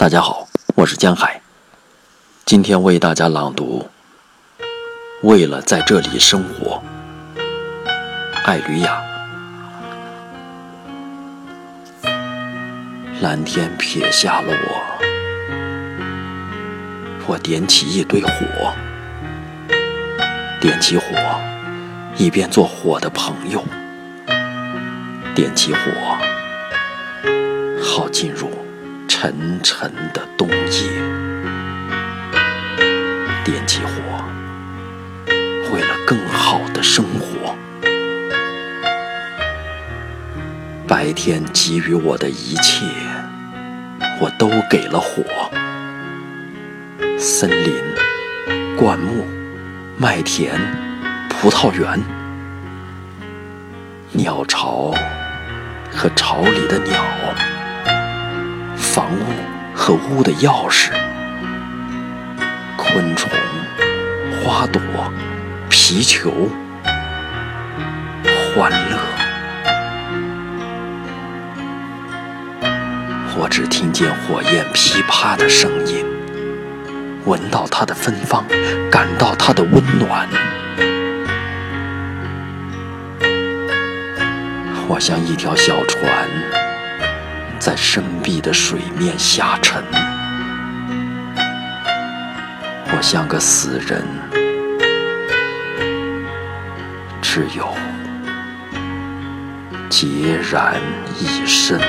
大家好，我是江海，今天为大家朗读《为了在这里生活》，艾吕雅。蓝天撇下了我点起一堆火，点起火，以便做火的朋友，点起火，好进入沉沉的冬夜。点起火，为了更好的生活。白天给予我的一切，我都给了火。森林、灌木、麦田、葡萄园，鸟巢和巢里的鸟，房屋和屋的钥匙，昆虫、花朵、皮球，欢乐。我只听见火焰噼啪的声音，闻到它的芬芳，感到它的温暖。我像一条小船，在深碧的水面下沉，我像个死人，只有孑然一身。